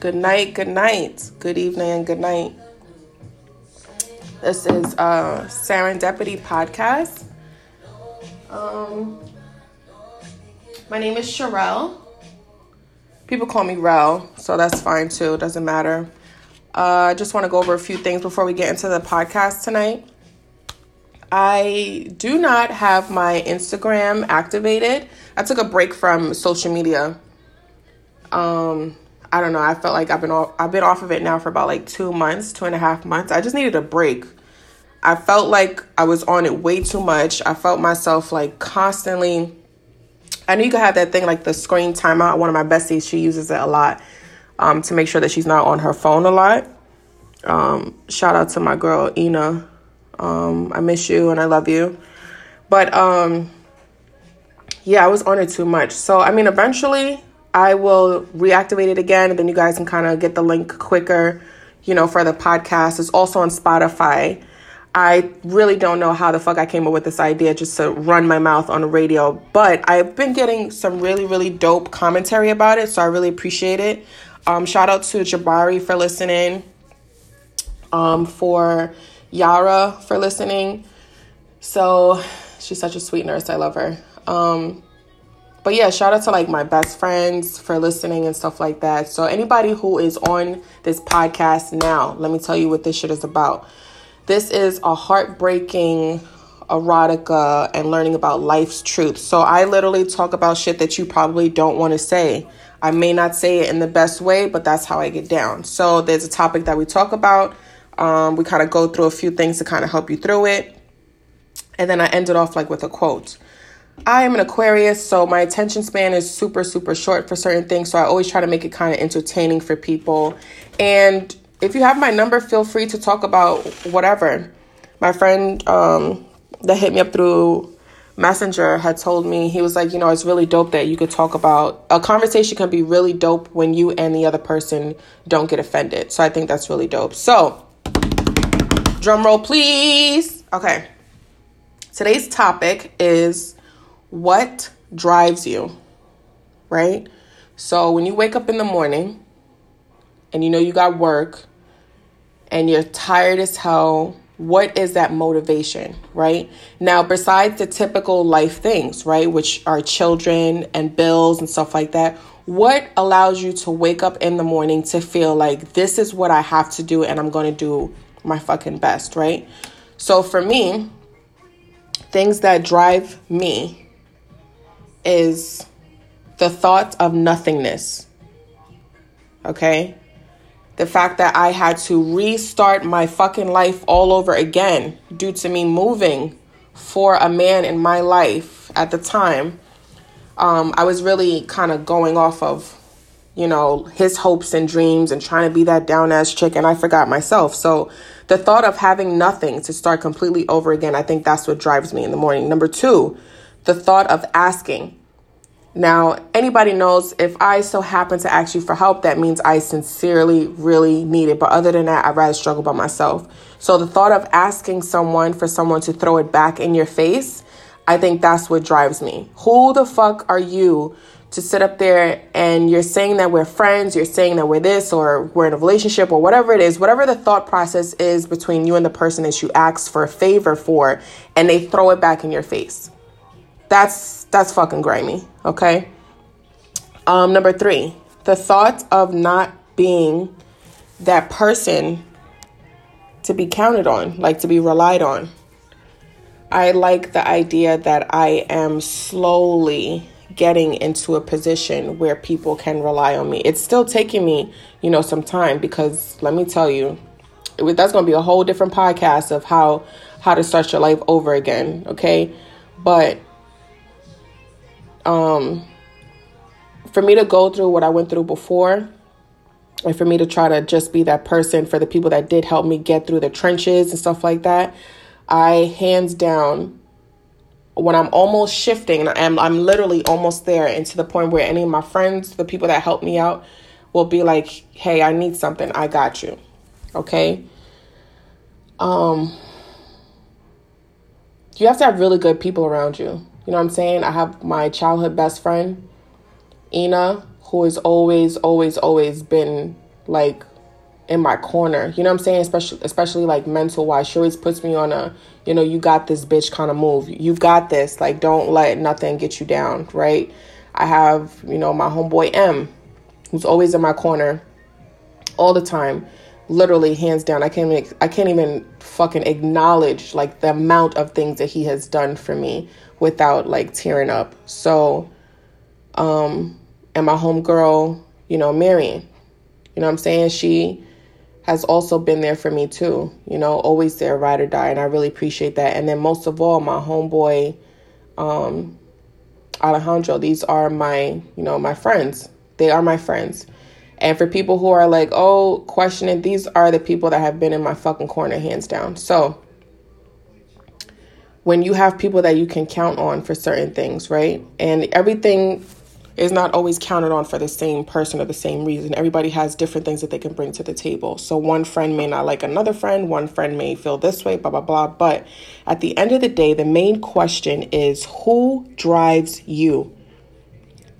Good night, good night, good evening, and good night. This is Serendipity Podcast. My name is Sherelle. People call me Rel, so that's fine too. It doesn't matter. I just want to go over a few things before we get into the podcast tonight. I do not have my Instagram activated. I took a break from social media. I don't know. I felt like I've been off of it now for about like 2 months, 2.5 months. I just needed a break. I felt like I was on it way too much. I felt myself like constantly. I knew you could have that thing like the screen timeout. One of my besties, she uses it a lot to make sure that she's not on her phone a lot. Shout out to my girl, Ina. I miss you and I love you. But yeah, I was on it too much. So, I mean, eventually I will reactivate it again, and then you guys can kind of get the link quicker, you know, for the podcast. It's also on Spotify. I really don't know how the fuck I came up with this idea just to run my mouth on the radio, but I've been getting some really, really dope commentary about it, so I really appreciate it. Shout out to Jabari for listening, for Yara for listening. So she's such a sweet nurse. I love her. But yeah, shout out to like my best friends for listening and stuff like that. So anybody who is on this podcast now, let me tell you what this shit is about. This is a heartbreaking erotica and learning about life's truth. So I literally talk about shit that you probably don't want to say. I may not say it in the best way, but that's how I get down. So there's a topic that we talk about. We kind of go through a few things to kind of help you through it. And then I end it off like with a quote. I am an Aquarius, so my attention span is super, super short for certain things. So I always try to make it kind of entertaining for people. And if you have my number, feel free to talk about whatever. My friend that hit me up through Messenger had told me, he was like, you know, it's really dope that you could talk about, a conversation can be really dope when you and the other person don't get offended. So I think that's really dope. So drum roll, please. Okay. Today's topic is what drives you, right? So when you wake up in the morning and you know you got work and you're tired as hell, what is that motivation, right? Now, besides the typical life things, right, which are children and bills and stuff like that, what allows you to wake up in the morning to feel like this is what I have to do and I'm going to do my fucking best, right? So for me, things that drive me is the thought of nothingness, okay? The fact that I had to restart my fucking life all over again due to me moving for a man in my life at the time. I was really kind of going off of, you know, his hopes and dreams and trying to be that down-ass chick, and I forgot myself. So the thought of having nothing to start completely over again, I think that's what drives me in the morning. Number two, the thought of asking. Now, anybody knows if I so happen to ask you for help, that means I sincerely really need it. But other than that, I'd rather struggle by myself. So the thought of asking someone for someone to throw it back in your face, I think that's what drives me. Who the fuck are you to sit up there and you're saying that we're friends, you're saying that we're this or we're in a relationship or whatever it is, whatever the thought process is between you and the person that you ask for a favor for, and they throw it back in your face. That's fucking grimy, okay? Number three, the thought of not being that person to be counted on, like to be relied on. I like the idea that I am slowly getting into a position where people can rely on me. It's still taking me, you know, some time, because let me tell you, that's going to be a whole different podcast of how to start your life over again, okay? But for me to go through what I went through before, and for me to try to just be that person for the people that did help me get through the trenches and stuff like that, I hands down, when I'm almost shifting, and I'm literally almost there, and to the point where any of my friends, the people that helped me out, will be like, hey, I need something, I got you, okay? You have to have really good people around you. You know what I'm saying? I have my childhood best friend, Ina, who has always been like, in my corner, you know what I'm saying? Especially like mental wise, she always puts me on a, you know, you got this bitch kind of move. You got this, like, don't let nothing get you down, right? I have, you know, my homeboy M, who's always in my corner all the time, literally hands down. I can't even fucking acknowledge like the amount of things that he has done for me without like tearing up. So, and my homegirl, you know, Marion, you know what I'm saying? She has also been there for me too, you know, always there, ride or die, and I really appreciate that. And then most of all, my homeboy, Alejandro. These are my, you know, my friends. They are my friends. And for people who are like, oh, questioning, these are the people that have been in my fucking corner, hands down. So when you have people that you can count on for certain things, right? And everything is not always counted on for the same person or the same reason. Everybody has different things that they can bring to the table. So one friend may not like another friend. One friend may feel this way, blah, blah, blah. But at the end of the day, the main question is, who drives you?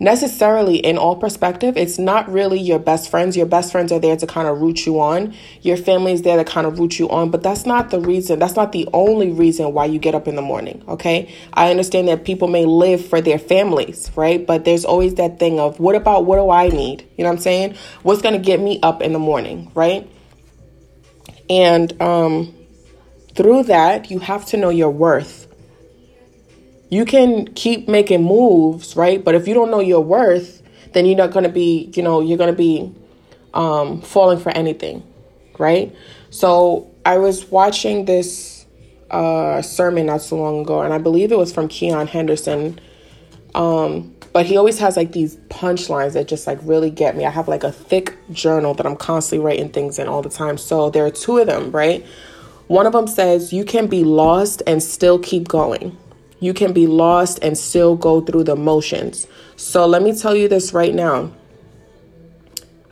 Necessarily, in all perspective, it's not really your best friends. Your best friends are there to kind of root you on. Your family is there to kind of root you on. But that's not the reason. That's not the only reason why you get up in the morning, okay? I understand that people may live for their families, right? But there's always that thing of, what about, what do I need? You know what I'm saying? What's going to get me up in the morning, right? And through that, you have to know your worth. You can keep making moves, right? But if you don't know your worth, then you're not going to be, you know, you're going to be falling for anything, right? So I was watching this sermon not so long ago, and I believe it was from Keon Henderson. But he always has like these punchlines that just like really get me. I have like a thick journal that I'm constantly writing things in all the time. So there are two of them, right? One of them says, you can be lost and still keep going. You can be lost and still go through the motions. So let me tell you this right now.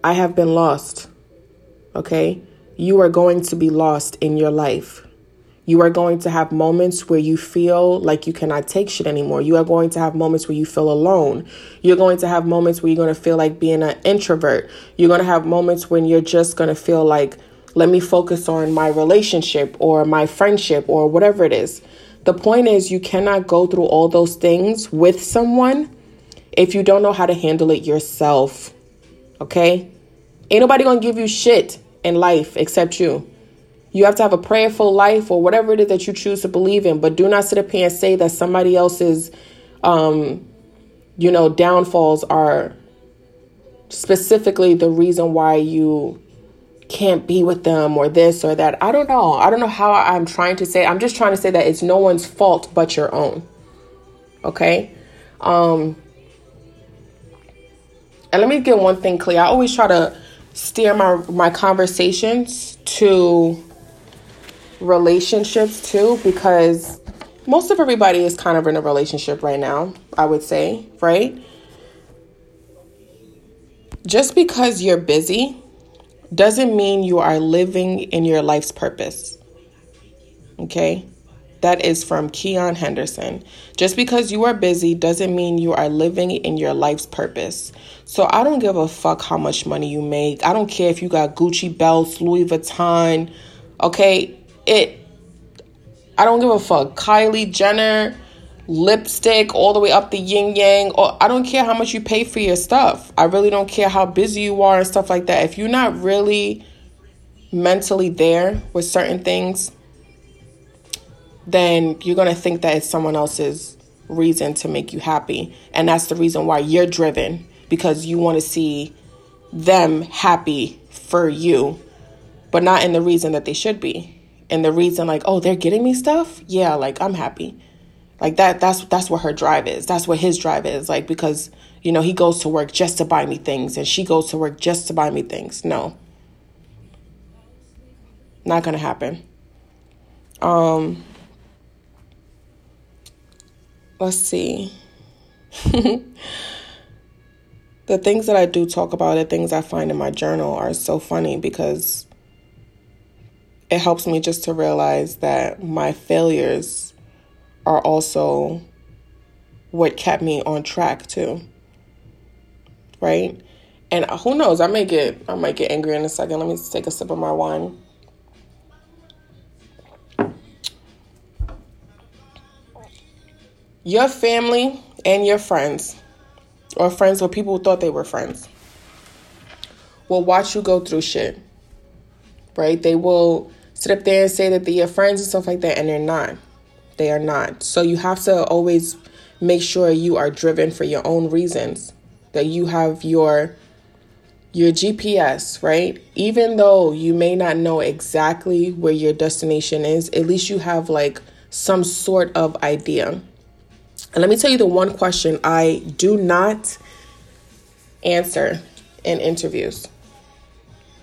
I have been lost, okay? You are going to be lost in your life. You are going to have moments where you feel like you cannot take shit anymore. You are going to have moments where you feel alone. You're going to have moments where you're going to feel like being an introvert. You're going to have moments when you're just going to feel like, let me focus on my relationship or my friendship or whatever it is. The point is, you cannot go through all those things with someone if you don't know how to handle it yourself, okay? Ain't nobody gonna give you shit in life except you. You have to have a prayerful life or whatever it is that you choose to believe in, but do not sit up here and say that somebody else's, you know, downfalls are specifically the reason why you can't be with them or this or that. I don't know. I don't know how I'm trying to say it. I'm just trying to say that it's no one's fault but your own. Okay? And let me get one thing clear. I always try to steer my conversations to relationships too, because most of everybody is kind of in a relationship right now, I would say, right? Just because you're busy doesn't mean you are living in your life's purpose, okay? That is from Keon Henderson. Just because you are busy doesn't mean you are living in your life's purpose. So I don't give a fuck how much money you make. I don't care if you got Gucci belts, Louis Vuitton, okay? I don't give a fuck. Kylie Jenner, lipstick, all the way up the yin yang. Or I don't care how much you pay for your stuff. I really don't care how busy you are and stuff like that. If you're not really mentally there with certain things, then you're going to think that it's someone else's reason to make you happy. And that's the reason why you're driven, because you want to see them happy for you, but not in the reason that they should be. And the reason like, oh, they're getting me stuff? Yeah, like I'm happy. Like that's what her drive is. That's what his drive is. Like, because, you know, he goes to work just to buy me things and she goes to work just to buy me things. No. Not going to happen. Let's see. The things that I do talk about, the things I find in my journal are so funny because it helps me just to realize that my failures are also what kept me on track too, right? And who knows? I might get angry in a second. Let me take a sip of my wine. Your family and your friends, or friends or people who thought they were friends, will watch you go through shit, right? They will sit up there and say that they're your friends and stuff like that, and they're not. They are not. So you have to always make sure you are driven for your own reasons, that you have your GPS, right? Even though you may not know exactly where your destination is, at least you have like some sort of idea. And let me tell you the one question I do not answer in interviews.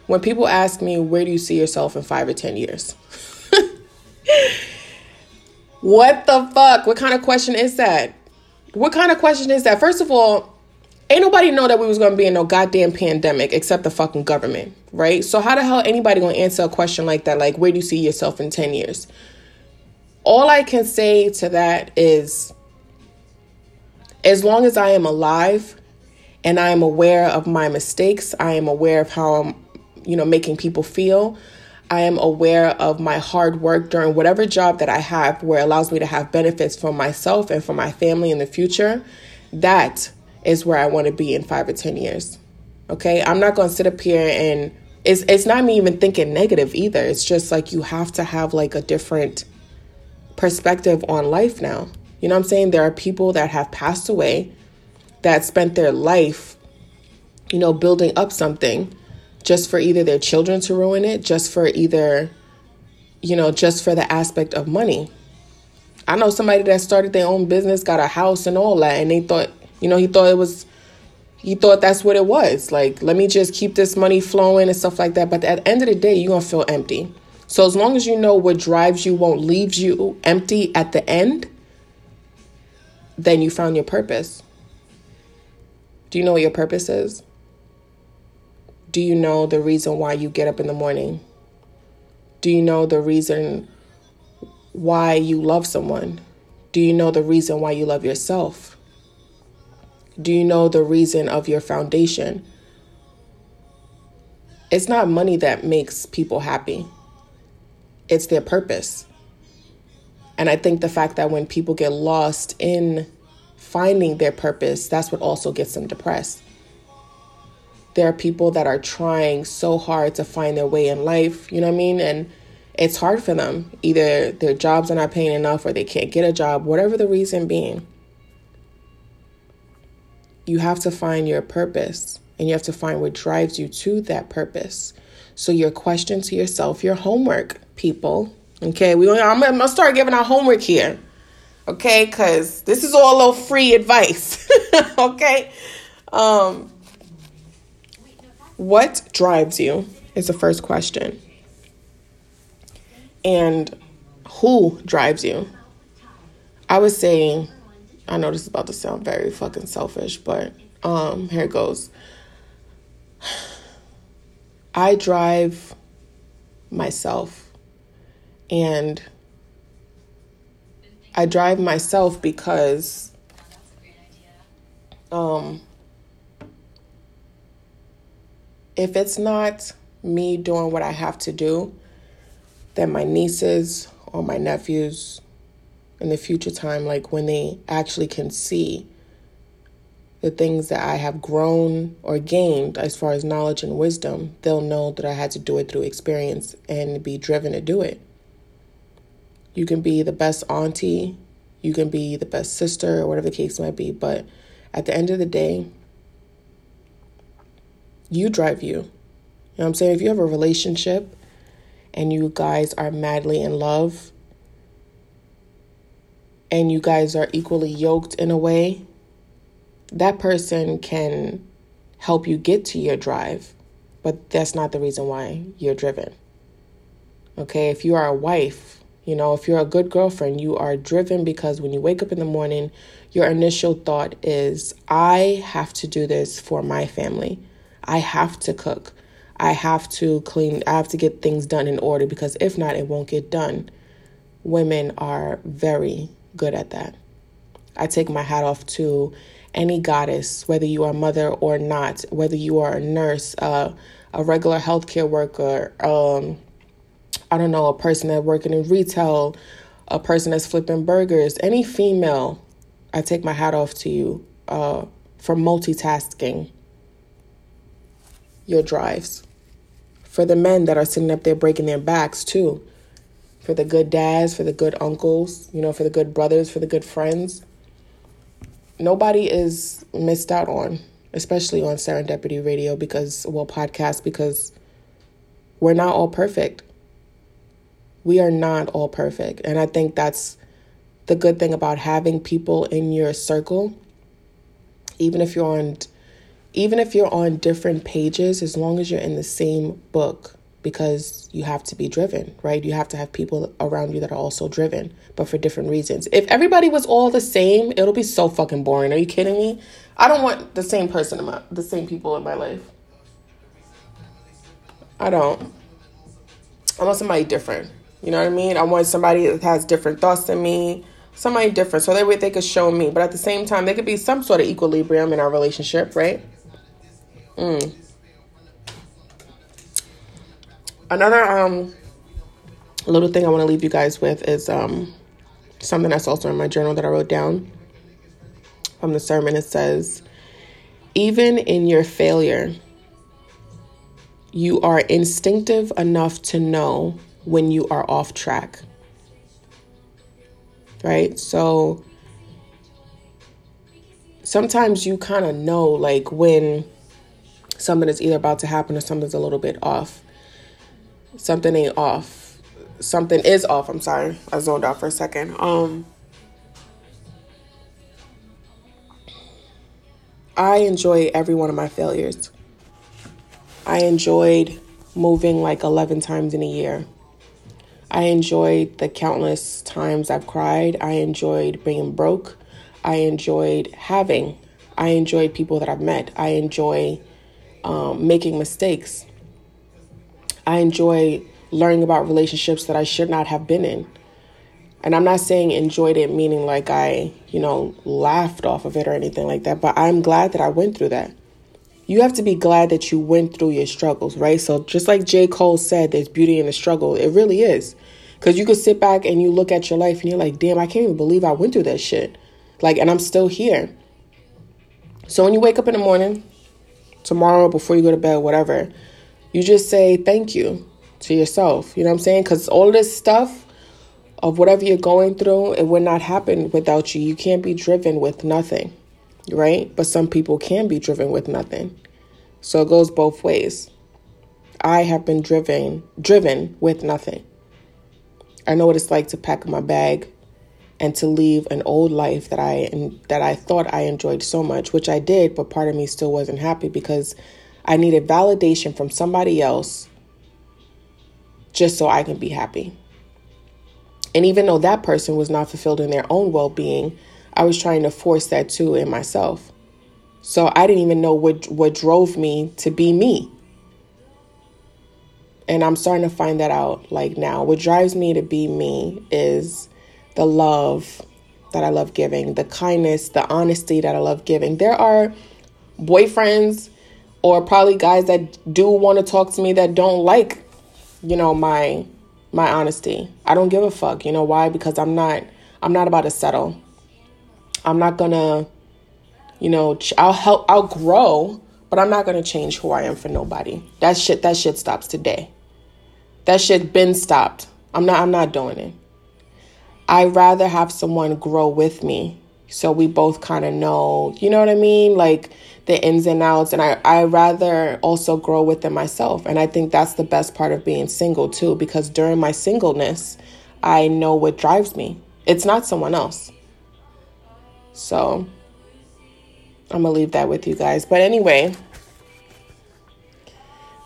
When people ask me, where do you see yourself in 5 or 10 years? What the fuck? What kind of question is that? What kind of question is that? First of all, ain't nobody know that we was going to be in no goddamn pandemic except the fucking government, right? So how the hell anybody going to answer a question like that? Like, where do you see yourself in 10 years? All I can say to that is, as long as I am alive and I am aware of my mistakes, I am aware of how I'm, making people feel, I am aware of my hard work during whatever job that I have where it allows me to have benefits for myself and for my family in the future, that is where I want to be in 5 or 10 years, okay? I'm not going to sit up here and it's not me even thinking negative either. It's just like you have to have like a different perspective on life now. You know what I'm saying? There are people that have passed away that spent their life, building up something just for either their children to ruin it, just for the aspect of money. I know somebody that started their own business, got a house and all that, and they thought, he thought that's what it was. Like, let me just keep this money flowing and stuff like that. But at the end of the day, you're going to feel empty. So as long as you know what drives you won't leave you empty at the end, then you found your purpose. Do you know what your purpose is? Do you know the reason why you get up in the morning? Do you know the reason why you love someone? Do you know the reason why you love yourself? Do you know the reason of your foundation? It's not money that makes people happy. It's their purpose. And I think the fact that when people get lost in finding their purpose, that's what also gets them depressed. There are people that are trying so hard to find their way in life, you know what I mean? And it's hard for them. Either their jobs are not paying enough or they can't get a job, whatever the reason being. You have to find your purpose and you have to find what drives you to that purpose. So your question to yourself, your homework, people. Okay, I'm going to start giving our homework here, okay? Because this is all a little free advice, okay? What drives you is the first question. And who drives you? I would say, I know this is about to sound very fucking selfish, but here it goes. I drive myself. And I drive myself because if it's not me doing what I have to do, then my nieces or my nephews in the future time, like when they actually can see the things that I have grown or gained as far as knowledge and wisdom, they'll know that I had to do it through experience and be driven to do it. You can be the best auntie, you can be the best sister, or whatever the case might be. But at the end of the day, you drive you. You know what I'm saying? If you have a relationship and you guys are madly in love and you guys are equally yoked in a way, that person can help you get to your drive. But that's not the reason why you're driven. Okay? If you are a wife, if you're a good girlfriend, you are driven because when you wake up in the morning, your initial thought is, I have to do this for my family. I have to cook. I have to clean. I have to get things done in order because if not, it won't get done. Women are very good at that. I take my hat off to any goddess, whether you are a mother or not, whether you are a nurse, a regular healthcare worker, a person that's working in retail, a person that's flipping burgers, any female, I take my hat off to you for multitasking your drives. For the men that are sitting up there breaking their backs too. For the good dads, for the good uncles, for the good brothers, for the good friends. Nobody is missed out on, especially on Serendipity Radio podcast, because we're not all perfect. We are not all perfect. And I think that's the good thing about having people in your circle, even if you're on different pages, as long as you're in the same book, because you have to be driven, right? You have to have people around you that are also driven, but for different reasons. If everybody was all the same, it'll be so fucking boring. Are you kidding me? I don't want the same people in my life. I don't. I want somebody different. You know what I mean? I want somebody that has different thoughts than me, somebody different, so that way they could show me. But at the same time, there could be some sort of equilibrium in our relationship, right? Another little thing I want to leave you guys with is something that's also in my journal that I wrote down from the sermon. It says, even in your failure, you are instinctive enough to know when you are off track, right? So sometimes you kind of know, like, when something is either about to happen or something's a little bit off. Something is off. I'm sorry. I zoned out for a second. I enjoy every one of my failures. I enjoyed moving like 11 times in a year. I enjoyed the countless times I've cried. I enjoyed being broke. I enjoyed having. I enjoyed people that I've met. I enjoy making mistakes. I enjoy learning about relationships that I should not have been in. And I'm not saying enjoyed it, meaning like I, laughed off of it or anything like that. But I'm glad that I went through that. You have to be glad that you went through your struggles, right? So just like J. Cole said, there's beauty in the struggle. It really is. Because you could sit back and you look at your life and you're like, damn, I can't even believe I went through that shit. And I'm still here. So when you wake up in the morning, tomorrow, before you go to bed, whatever, you just say thank you to yourself. You know what I'm saying? Because all of this stuff of whatever you're going through, it would not happen without you. You can't be driven with nothing, right? But some people can be driven with nothing. So it goes both ways. I have been driven with nothing. I know what it's like to pack my bag and to leave an old life that I thought I enjoyed so much, which I did, but part of me still wasn't happy because I needed validation from somebody else just so I can be happy. And even though that person was not fulfilled in their own well-being, I was trying to force that too in myself. So I didn't even know what drove me to be me. And I'm starting to find that out now. What drives me to be me is the love that I love giving, the kindness, the honesty that I love giving. There are boyfriends or probably guys that do want to talk to me that don't like, my honesty. I don't give a fuck. You know why? Because I'm not about to settle. I'm not going to, I'll grow, but I'm not going to change who I am for nobody. That shit stops today. That shit been stopped. I'm not doing it. I'd rather have someone grow with me. So we both kind of know, you know what I mean? The ins and outs. And I rather also grow within myself. And I think that's the best part of being single too, because during my singleness, I know what drives me. It's not someone else. So I'm going to leave that with you guys. But anyway,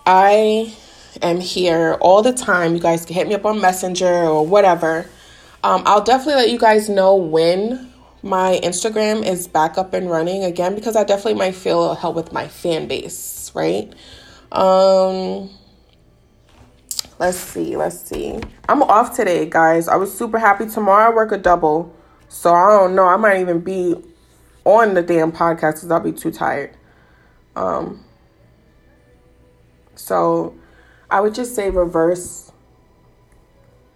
I am here all the time. You guys can hit me up on Messenger or whatever. I'll definitely let you guys know when my Instagram is back up and running again, because I definitely might feel it'll help with my fan base, right? Let's see. I'm off today, guys. I was super happy. Tomorrow I work a double. So I don't know. I might even be on the damn podcast because I'll be too tired. So I would just say reverse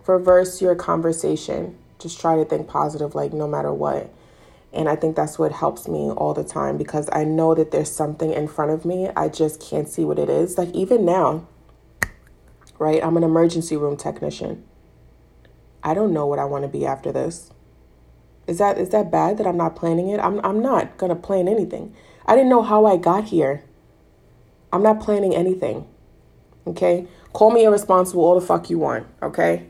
your conversation. Just try to think positive, like, no matter what. And I think that's what helps me all the time, because I know that there's something in front of me. I just can't see what it is. Like, even now, right? I'm an emergency room technician. I don't know what I want to be after this. Is that bad that I'm not planning it? I'm not going to plan anything. I didn't know how I got here. I'm not planning anything, okay? Call me irresponsible all the fuck you want, okay?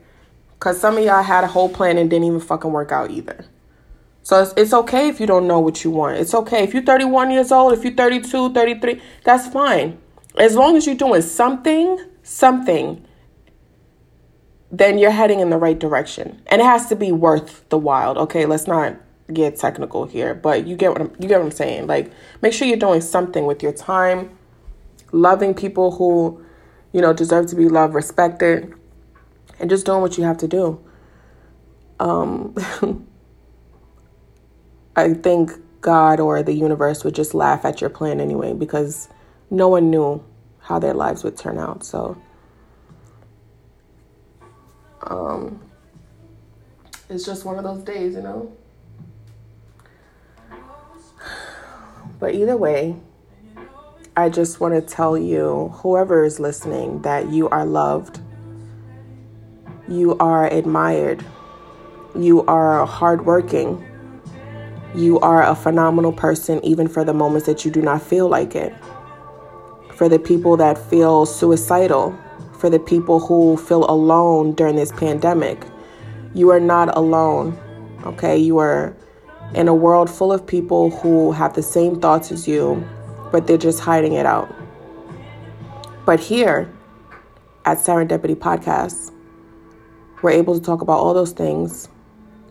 Because some of y'all had a whole plan and didn't even fucking work out either. So it's okay if you don't know what you want. It's okay. If you're 31 years old, if you're 32, 33, that's fine. As long as you're doing something, then you're heading in the right direction. And it has to be worth the while. Okay, let's not get technical here, but you get what I'm saying. Like, make sure you're doing something with your time, loving people who, deserve to be loved, respected, and just doing what you have to do. I think God or the universe would just laugh at your plan anyway, because no one knew how their lives would turn out. So it's just one of those days, But either way, I just want to tell you, whoever is listening, that you are loved. You are admired. You are hardworking. You are a phenomenal person, even for the moments that you do not feel like it. For the people that feel suicidal, for the people who feel alone during this pandemic, you are not alone, okay? You are in a world full of people who have the same thoughts as you, but they're just hiding it out. But here at Serendipity Podcast, we're able to talk about all those things.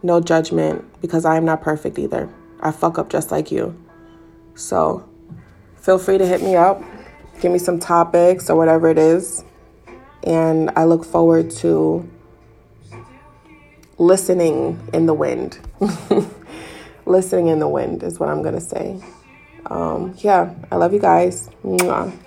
No judgment, because I am not perfect either. I fuck up just like you. So feel free to hit me up. Give me some topics or whatever it is. And I look forward to listening in the wind. Listening in the wind is what I'm going to say. I love you guys. Mwah.